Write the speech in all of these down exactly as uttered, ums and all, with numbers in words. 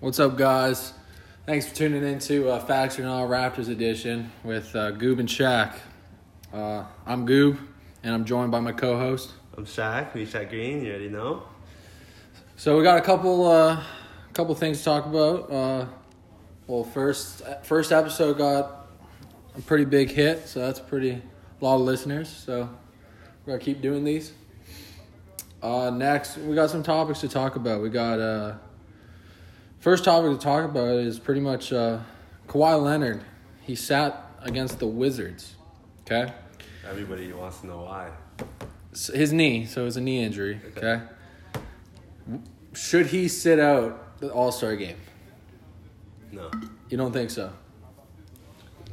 What's up, guys? Thanks for tuning in to uh, Facts or Not Raptors edition with uh, Goob and Shaq. Uh, I'm Goob, and I'm joined by my co-host. I'm Shaq. We Shaq Green. You already know. So we got a couple, uh, couple things to talk about. Uh, well, first, first episode got a pretty big hit, so that's pretty a lot of listeners. So we're gonna keep doing these. Uh, next, we got some topics to talk about. We got. Uh, First topic to talk about is pretty much uh, Kawhi Leonard. He sat against the Wizards, okay? Everybody wants to know why. So his knee, so it was a knee injury, okay? okay? Should he sit out the All-Star game? No. You don't think so?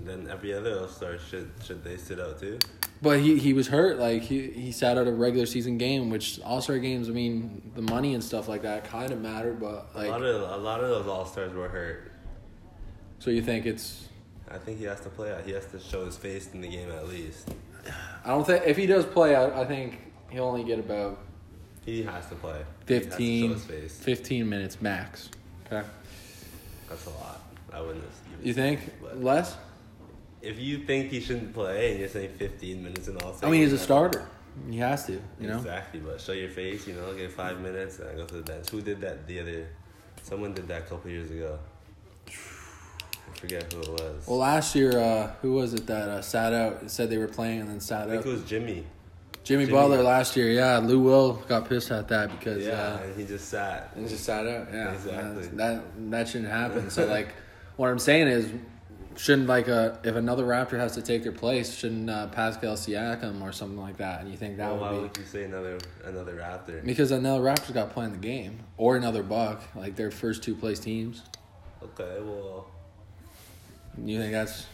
Then every other All-Star, should should they sit out too? But he, he was hurt. Like, he, he sat out a regular season game, which All-Star games, I mean, the money and stuff like that kind of mattered, but, like... A lot of, a lot of those All-Stars were hurt. So you think it's... I think he has to play out. He has to show his face in the game at least. I don't think... If he does play out, I think he'll only get about... He has to play. fifteen, has to show his face. fifteen minutes max. Okay? That's a lot. I wouldn't... You think? But. Less? If you think he shouldn't play and you're saying fifteen minutes in all season, I mean, he's a starter. He has to, you know? Exactly, but show your face, you know, get five minutes and I go to the bench. Who did that the other... Someone did that a couple years ago. I forget who it was. Well, last year, uh, who was it that uh, sat out, said they were playing and then sat out? I think out? it was Jimmy. Jimmy. Jimmy Butler last year, yeah. Lou Will got pissed at that because... Yeah, uh, and he just sat. He just sat out, yeah. Exactly. That, that, that shouldn't happen. So, like, what I'm saying is... Shouldn't, like, a, if another Raptor has to take their place, shouldn't uh, Pascal Siakam or something like that? And you think that well, would why be... Why would you say another another Raptor? Because another Raptor's got to play in the game. Or another Buck. Like, their first two place teams. Okay, well... You think that's...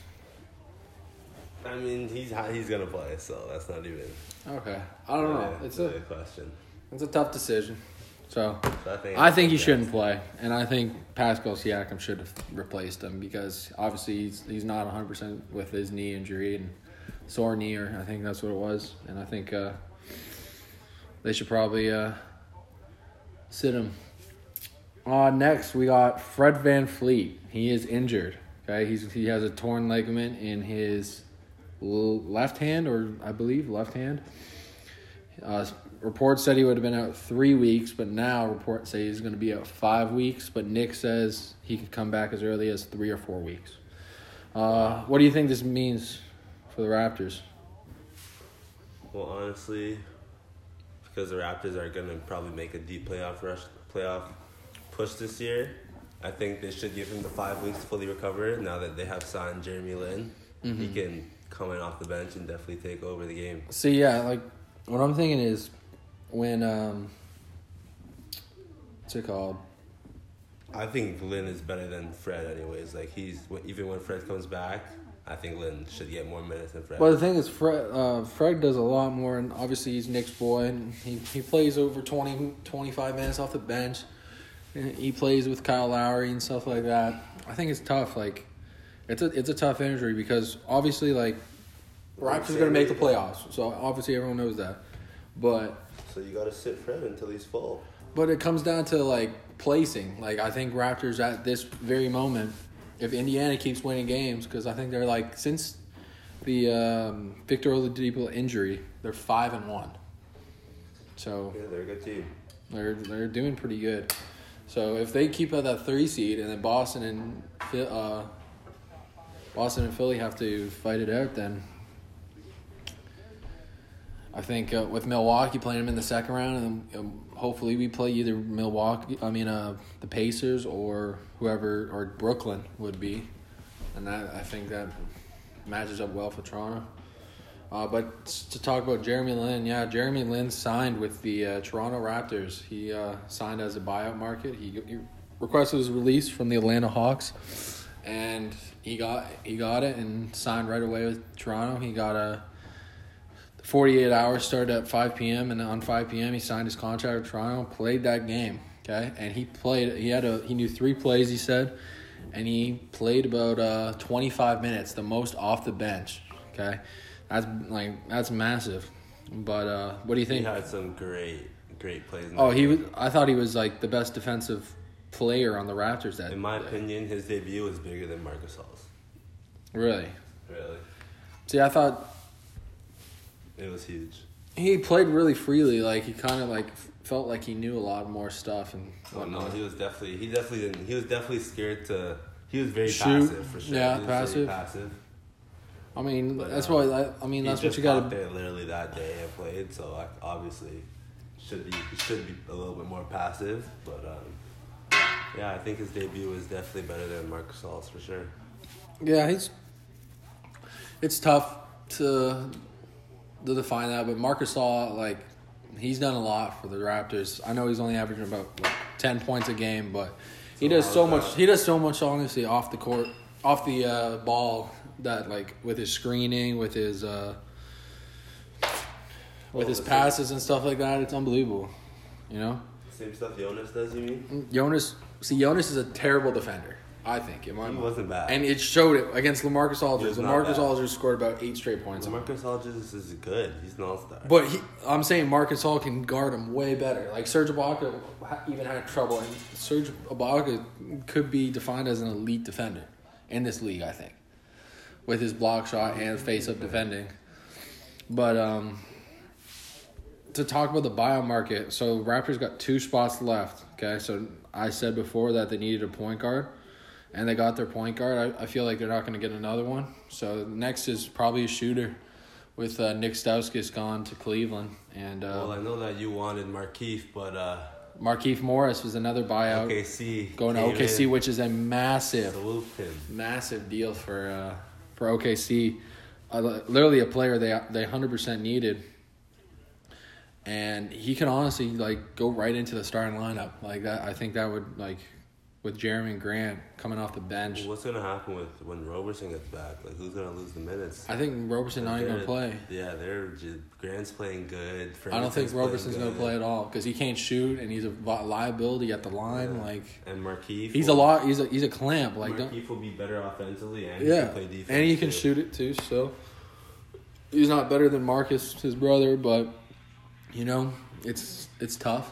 I mean, he's he's going to play, so that's not even... Okay. I don't know. It's a good question. It's a tough decision. So, so I think, I think he shouldn't play, and I think Pascal Siakam should have replaced him because obviously he's he's not one hundred percent with his knee injury and sore knee, or I think that's what it was. And I think uh, they should probably uh, sit him. Uh, next, we got Fred Van Fleet. He is injured. Okay, he's he has a torn ligament in his left hand, or I believe left hand. Uh, reports said he would have been out three weeks, but now reports say he's going to be out five weeks. But Nick says he could come back as early as three or four weeks. Uh, what do you think this means for the Raptors? Well, honestly, because the Raptors are going to probably make a deep playoff rush, playoff push this year, I think they should give him the five weeks to fully recover. Now that they have signed Jeremy Lin, mm-hmm. he can come in off the bench and definitely take over the game. See, yeah, like. What I'm thinking is when, um, what's it called? I think Lin is better than Fred anyways. Like, he's, even when Fred comes back, I think Lin should get more minutes than Fred. Well, the thing is, Fred uh, Fred does a lot more, and obviously he's Nick's boy, and he, he plays over twenty, twenty-five minutes off the bench. And he plays with Kyle Lowry and stuff like that. I think it's tough. Like, it's a, it's a tough injury because obviously, like, Raptors are going to make the playoffs, so obviously everyone knows that. But so you got to sit Fred until he's full. But it comes down to, like, placing. Like, I think Raptors at this very moment, if Indiana keeps winning games, because I think they're, like, since the um, Victor Oladipo injury, they're five and one. So yeah, they're a good team. They're they're doing pretty good. So if they keep at that three seed, and then Boston and uh, Boston and Philly have to fight it out, then. I think uh, with Milwaukee playing them in the second round, and um, hopefully we play either Milwaukee, I mean uh, the Pacers or whoever, or Brooklyn would be, and that I think that matches up well for Toronto. Uh, but to talk about Jeremy Lin, yeah, Jeremy Lin signed with the uh, Toronto Raptors. He uh, signed as a buyout market. He, he requested his release from the Atlanta Hawks, and he got he got it and signed right away with Toronto. He got a. forty-eight hours started at five p.m. and on five p.m. he signed his contract with Toronto, played that game, okay? And he played he had a he knew three plays, he said, and he played about uh twenty-five minutes, the most off the bench, okay? That's like that's massive. But uh, what do you think? He had some great great plays in the game. Oh, he was I thought he was like the best defensive player on the Raptors that. In my day. opinion, his debut is bigger than Marcus Hall's. Really? Really. See, I thought it was huge. He played really freely. Like he kind of like felt like he knew a lot more stuff and. Oh no, he was definitely he definitely didn't, he was definitely scared to. He was very Shoot. passive for sure. Yeah, he was passive. passive. I mean, but, that's um, why. I mean, that's what you got to. There literally that day and played, so like, obviously should be should be a little bit more passive. But um, yeah, I think his debut was definitely better than Marcus Hall's for sure. Yeah, he's. It's tough to to define that, but Marcus Hall, like, he's done a lot for the Raptors. I know he's only averaging about like, ten points a game, but he so does so much. That? He does so much, honestly, off the court, off the uh, ball. That like with his screening, with his uh, with oh, his passes same. and stuff like that, it's unbelievable. You know, same stuff Jonas does. You mean Jonas? See, Jonas is a terrible defender. I think in my he mind. wasn't bad, and it showed it against Lamarcus Aldridge. Lamarcus Aldridge scored about eight straight points. Lamarcus Aldridge is good. He's an all star. But he, I'm saying Marcus Hall can guard him way better. Like Serge Ibaka even had trouble, and Serge Ibaka could be defined as an elite defender in this league. I think. With his block shot and face-up defending. But um, to talk about the buyout market, so Raptors got two spots left, okay? So I said before that they needed a point guard, and they got their point guard. I, I feel like they're not going to get another one. So next is probably a shooter with uh, Nick Stauskas gone to Cleveland. And uh, well, I know that you wanted Markeith, but... Uh... Markeith Morris was another buyout. O K C. Going to O K C, in. which is a massive, massive deal for... Uh, For O K C, uh, literally a player they they one hundred percent needed, and he can honestly like go right into the starting lineup like that. I think that would like with Jeremy Grant coming off the bench. Well, what's gonna happen with when Roberson gets back? Like who's gonna lose the minutes? I think Roberson not even gonna play. Yeah, they're just, Grant's playing good. Francis I don't think Roberson's gonna play at all because he can't shoot and he's a liability at the line. Yeah. Like and Marquise, he's will, a lot. He's a he's a clamp. Like Marquise will be better offensively and yeah, he can play defense and he can too. shoot it too. So he's not better than Marcus, his brother, but you know it's it's tough.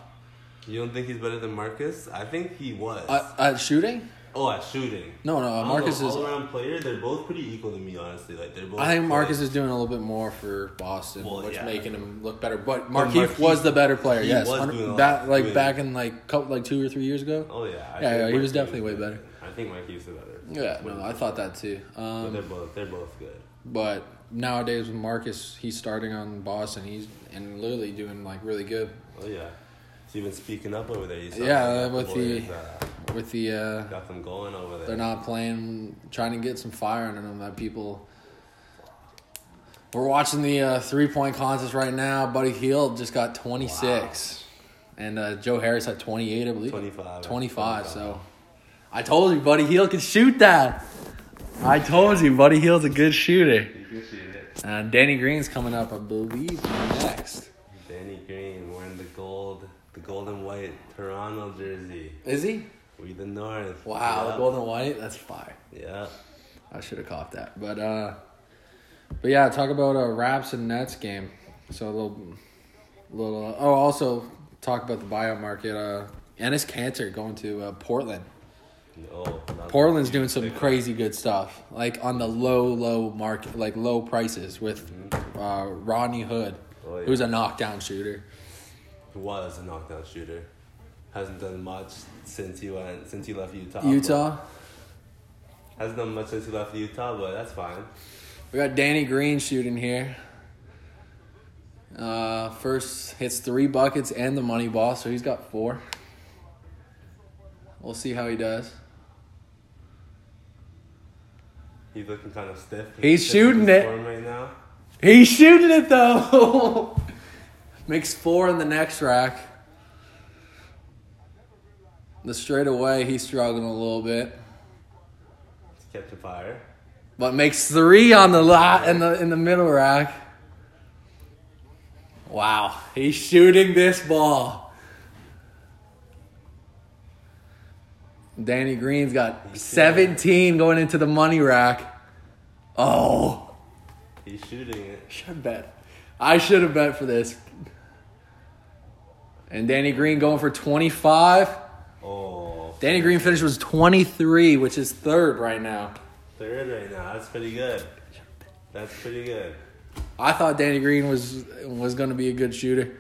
You don't think he's better than Marcus? I think he was. Uh, at shooting? Oh, at shooting. No, no. Marcus is all around player. They're both pretty equal to me, honestly. Like they're both. I think Marcus players. is doing a little bit more for Boston, well, which yeah, making him look better. But Markeith was the better player. He yes, was doing that, like doing back in like couple, like two or three years ago. Oh yeah, I yeah, yeah he was definitely was way better. better. I think Markeith's the better. Yeah, no, I thought that too. Um, but they're both they're both good. But nowadays, with Marcus, he's starting on Boston. He's and literally doing like really good. Oh yeah. He's even speaking up over there. Yeah, like with, the, the, uh, with the... Uh, got them going over there. They're not playing, trying to get some fire into them that people... We're watching the uh, three-point contest right now. Buddy Hield just got twenty-six. Wow. And uh, Joe Harris had twenty-eight, I believe. twenty-five. twenty-five, twenty-five. So I told you, Buddy Hield could shoot that. I told you, Buddy Hield's a good shooter. You can shoot it. Uh, Danny Green's coming up, I believe, next. Danny Green wearing the gold... The golden white Toronto jersey. Is he? We the North. Wow, yep. The golden white? That's fire. Yeah. I should have caught that. But, uh, but yeah, talk about a Raps and Nets game. So a little, little. Uh, oh, also talk about the buyout market. Uh, Enes Kanter going to uh, Portland. No, Portland's doing some crazy good stuff. Like on the low, low market, like low prices with mm-hmm. uh, Rodney Hood, oh, yeah. who's a knockdown shooter. Was a knockdown shooter, hasn't done much since he went since he left Utah. Utah hasn't done much since he left Utah, but that's fine. We got Danny Green shooting here. Uh, first hits three buckets and the money ball, so he's got four. We'll see how he does. He's looking kind of stiff. He's, he's shooting it right now. He's shooting it though. Makes four in the next rack. The straightaway, he's struggling a little bit. He's kept a fire. But makes three on the lot in the in the middle rack. Wow, he's shooting this ball. Danny Green's got he's seventeen going into the money rack. Oh. He's shooting it. Should bet. I should have bet for this. And Danny Green going for twenty-five. Oh. Danny Green finished with twenty-three, which is third right now. Third right now. That's pretty good. That's pretty good. I thought Danny Green was was going to be a good shooter,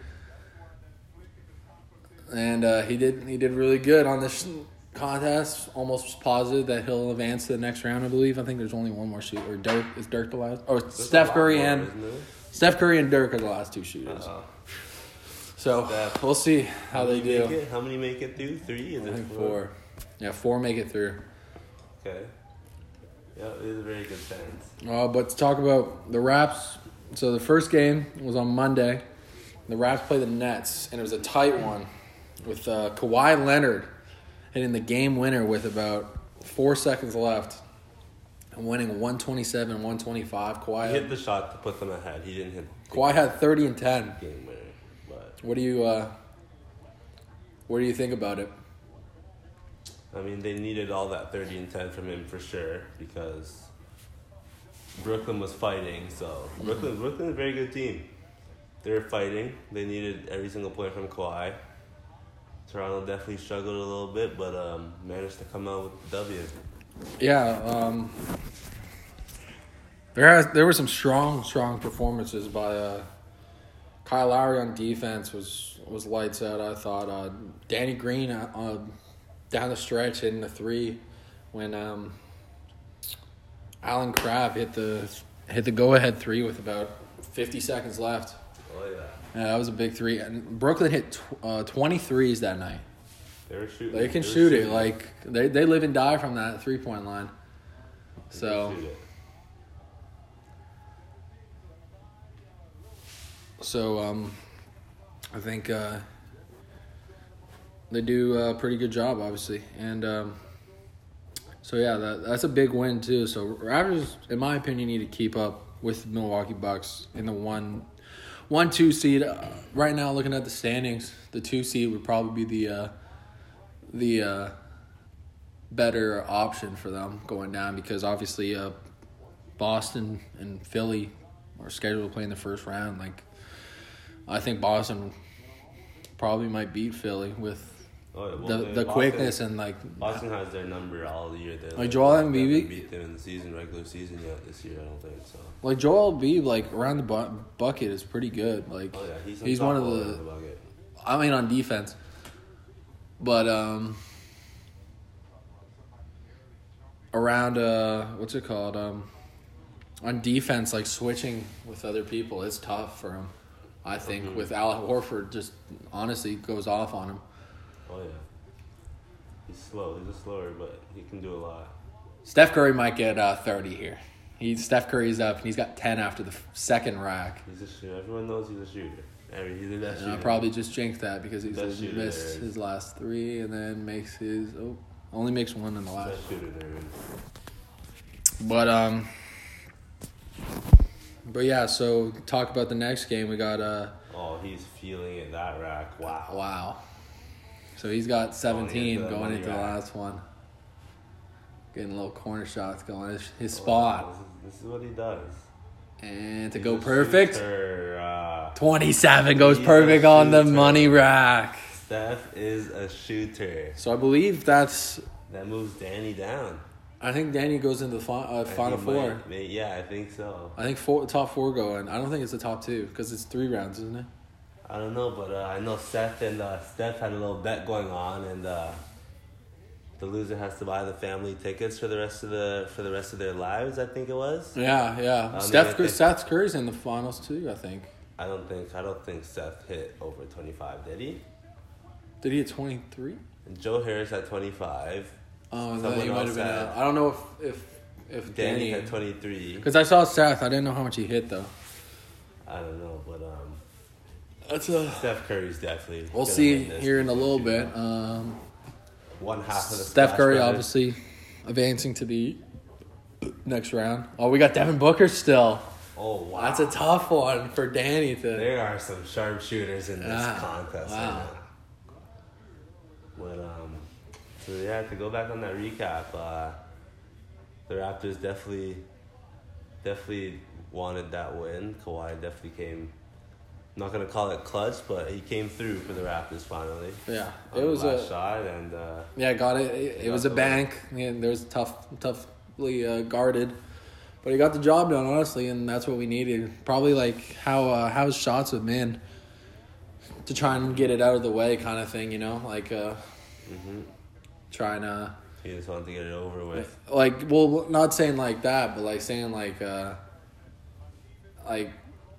and uh, he did he did really good on this contest. Almost positive that he'll advance to the next round. I believe. I think there's only one more shooter. Or Dirk is Dirk the last? Or That's Steph Curry more, and Steph Curry and Dirk are the last two shooters. Uh-oh. So Steph. We'll see how, how they do. It? How many make it through? Three? Is I think four? four. Yeah, four make it through. Okay. Yeah, it is a very good sentence. Uh, but to talk about the Raps, so the first game was on Monday. The Raps played the Nets, and it was a tight one with uh, Kawhi Leonard hitting the game winner with about four seconds left and winning one twenty-seven one twenty-five. Kawhi he hit the shot to put them ahead. He didn't hit the Kawhi game. Had thirty and ten. Game winner. But what do you uh, what do you think about it? I mean, they needed all that thirty and ten from him for sure because Brooklyn was fighting. So Brooklyn, mm-hmm. Brooklyn's a very good team. They were fighting. They needed every single point from Kawhi. Toronto definitely struggled a little bit, but um, managed to come out with the W. Yeah. Um, there has, there were some strong, strong performances by uh, Kyle Lowry on defense was was lights out, I thought. Uh, Danny Green Uh, down the stretch, hitting the three, when um, Alan Crabb hit the hit the go ahead three with about fifty seconds left. Oh yeah, yeah, that was a big three. And Brooklyn hit tw- uh, twenty threes that night. They were shooting. They can they shoot shooting. it like they they live and die from that three point line. They so. So um, I think. Uh, They do a pretty good job, obviously. And um, so, yeah, that, that's a big win, too. So, Raptors, in my opinion, need to keep up with Milwaukee Bucks in the one, one two seed. Uh, right now, looking at the standings, the two seed would probably be the uh, the uh, better option for them going down because, obviously, uh, Boston and Philly are scheduled to play in the first round. Like, I think Boston probably might beat Philly with Oh, well, the the Boston, quickness and like Boston has their number all the year. They like, like Joel Embiid beat them in the season regular season yet this year. I don't think so. Like Joel Embiid, like around the bu- bucket is pretty good. Like oh, yeah. he's, on he's one of the, the bucket. I mean on defense, but um, around uh, what's it called um, on defense like switching with other people is tough for him. I think mm-hmm. with Alec Horford just honestly goes off on him. Oh, yeah. He's slow. He's a slower, but he can do a lot. Steph Curry might get uh, thirty here. He, Steph Curry's up, and he's got ten after the second rack. He's a shooter. Everyone knows he's a shooter. I mean, he's the best shooter. I probably just jinxed that because he's missed there, his last three and then makes his oh, – only makes one in the last. Best shooter there is. But, um – but, yeah, so talk about the next game. We got uh, – Oh, he's feeling it, that rack. Wow. Wow. So he's got seventeen going into, going into the last one. Getting little corner shots going. His, his spot. Wow, this, is, this is what he does. And to he's go perfect, shooter, uh, twenty-seven goes perfect on the money rack. Steph is a shooter. So I believe that's... That moves Danny down. I think Danny goes into the fi- uh, final four. Might, may, yeah, I think so. I think four, top four going. I don't think it's the top two because it's three rounds, isn't it? I don't know, but uh, I know Seth and uh, Steph had a little bet going on, and uh, the loser has to buy the family tickets for the rest of the for the rest of their lives. I think it was. Yeah, yeah. Steph, think, Seth Curry's in the finals too. I think. I don't think. I don't think Seth hit over twenty-five. Did he? Did he hit twenty-three? Joe Harris had twenty-five. Oh, um, that he might have been. At, I don't know if if if Danny, Danny had twenty-three. Because I saw Seth. I didn't know how much he hit though. I don't know, but um. That's a, Steph Curry's definitely. We'll see here in a little bit. Um, One half of the Steph Curry runner. Obviously advancing to the next round. Oh, we got Devin Booker still. Oh wow, that's a tough one for Danny to. There are some sharpshooters in this ah, contest. Wow. But um, so yeah, to go back on that recap, uh, the Raptors definitely, definitely wanted that win. Kawhi definitely came. not gonna call it clutch, but he came through for the Raptors finally. Yeah, it was a shot, and uh, yeah, got it. It, it was a bank, and there was tough, toughly uh, guarded, but he got the job done honestly, and that's what we needed. Probably like how uh, how's shots with men to try and get it out of the way, kind of thing, you know, like uh, mm-hmm. trying to. He just wanted to get it over with. Like, well, not saying like that, but like saying like, uh, like.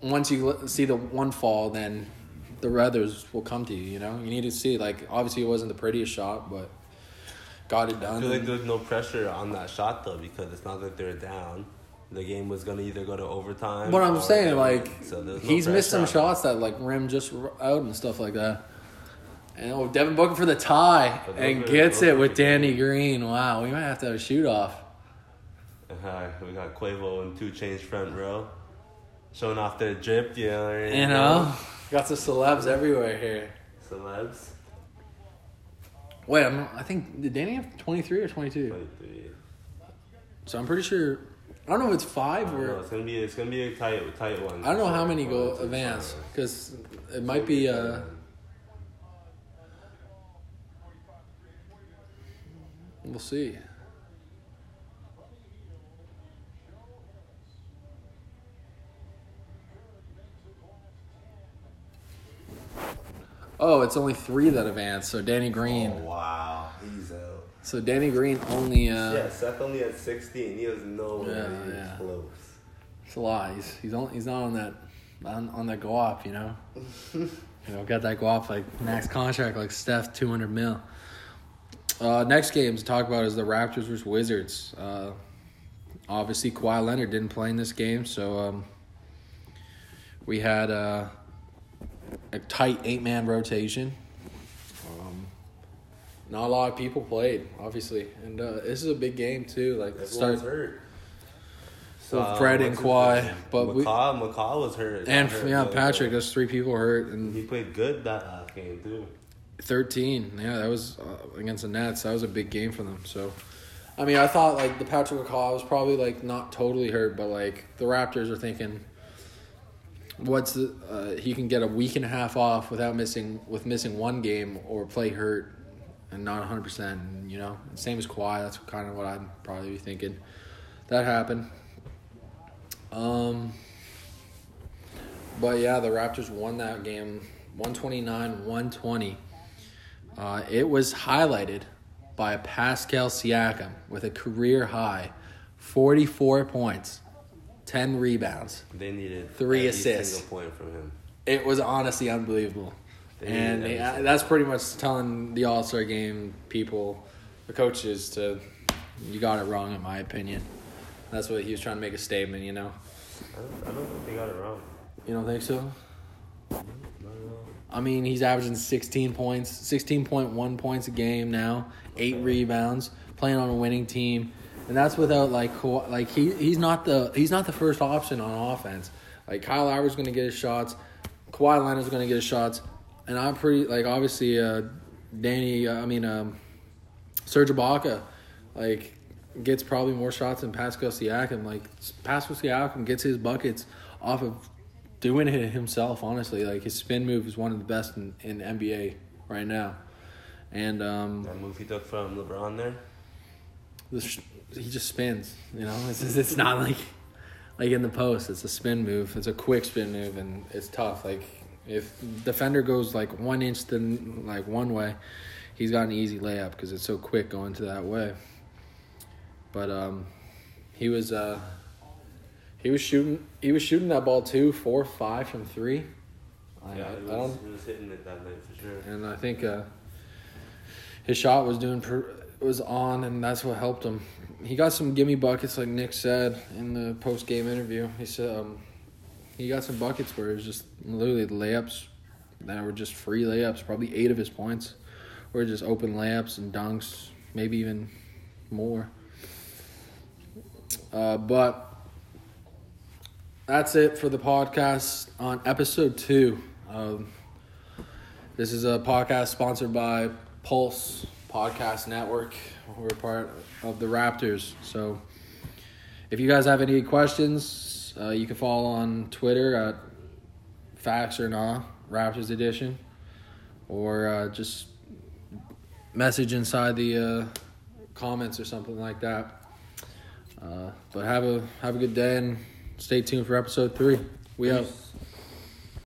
Once you see the one fall, then the others will come to you, you know? You need to see, like, obviously it wasn't the prettiest shot, but got it done. I feel like there was no pressure on that shot, though, because it's not that they were down. The game was going to either go to overtime. But I'm saying, like, so no he's missed some shots that, like, rim just out and stuff like that. And oh, Devin Booker for the tie but and Booker, gets Booker. it with Danny Green. Wow, we might have to have a shoot-off. Uh, we got Quavo and Two Chainz front row. Showing off their drip, you know. You, you know? know, got some celebs everywhere here. Celebs. Wait, I'm, I think did Danny have twenty-three or twenty-two? Twenty-three. So I'm pretty sure. I don't know if it's five or. Know. It's gonna be it's gonna be a tight tight one. I don't know sure. how many go advance because it might be. Uh, we'll see. Oh, it's only three that advanced. So Danny Green. Oh, wow, he's out. So Danny Green only. Uh, yeah, Seth only had sixteen. He was nowhere yeah, yeah. close. It's a lie. He's he's, only, he's not on that on, on that guap, you know. You know, got that guap like max contract like Steph, two hundred mil. Uh, next game to talk about is the Raptors versus Wizards. Uh, obviously, Kawhi Leonard didn't play in this game, so um, we had. Uh, A tight eight-man rotation. Um, not a lot of people played, obviously, and uh, this is a big game too. Like Everyone's start hurt. So with Fred um, and Kawhi, but McCaw, we McCaw was hurt, and hurt yeah, Patrick. Hurt. There's three people hurt, and he played good that last game too. Thirteen, yeah, that was uh, against the Nets. That was a big game for them. So, I mean, I thought like the Patrick McCaw was probably like not totally hurt, but like the Raptors are thinking. What's the, uh, he can get a week and a half off without missing with missing one game or play hurt and not one hundred percent, you know. Same as Kawhi, that's kind of what I'm probably thinking. That happened. Um, but, yeah, the Raptors won that game one twenty-nine to one twenty. Uh, it was highlighted by Pascal Siakam with a career-high forty-four points. Ten rebounds. They needed three assists. Single point from him. It was honestly unbelievable, they and they, that's pretty much telling the All-Star Game people, the coaches, to you got it wrong in my opinion. That's what he was trying to make a statement, you know. I don't, I don't think they got it wrong. You don't think so? Not at all. I mean, he's averaging sixteen points, sixteen point one points a game now, eight okay. rebounds, playing on a winning team. And that's without like like he he's not the he's not the first option on offense. Like Kyle Lowry's going to get his shots, Kawhi Leonard's going to get his shots, and I'm pretty like obviously uh, Danny I mean um, Serge Ibaka like gets probably more shots than Pascal Siakam. Like Pascal Siakam gets his buckets off of doing it himself. Honestly, like his spin move is one of the best in, in N B A right now. And um, that move he took from LeBron there. The sh- He just spins, you know. It's it's not like, like in the post. It's a spin move. It's a quick spin move, and it's tough. Like if defender goes like one inch to like one way, he's got an easy layup because it's so quick going to that way. But um, he was uh, he was shooting he was shooting that ball two, four, five from three. Like, yeah, he was, I don't, he was hitting it that night for sure. And I think uh, his shot was doing per, was on, and that's what helped him. He got some gimme buckets, like Nick said in the post-game interview. He said um, he got some buckets where it was just literally layups that were just free layups. Probably eight of his points were just open layups and dunks, maybe even more. Uh, but that's it for the podcast on episode two. Um, this is a podcast sponsored by Pulse Podcast Network. We're part of the Raptors. So if you guys have any questions, uh, you can follow on Twitter at Facts or Nah, Raptors edition, or uh, just message inside the uh, comments or something like that. Uh, but have a have a good day and stay tuned for episode three. We out.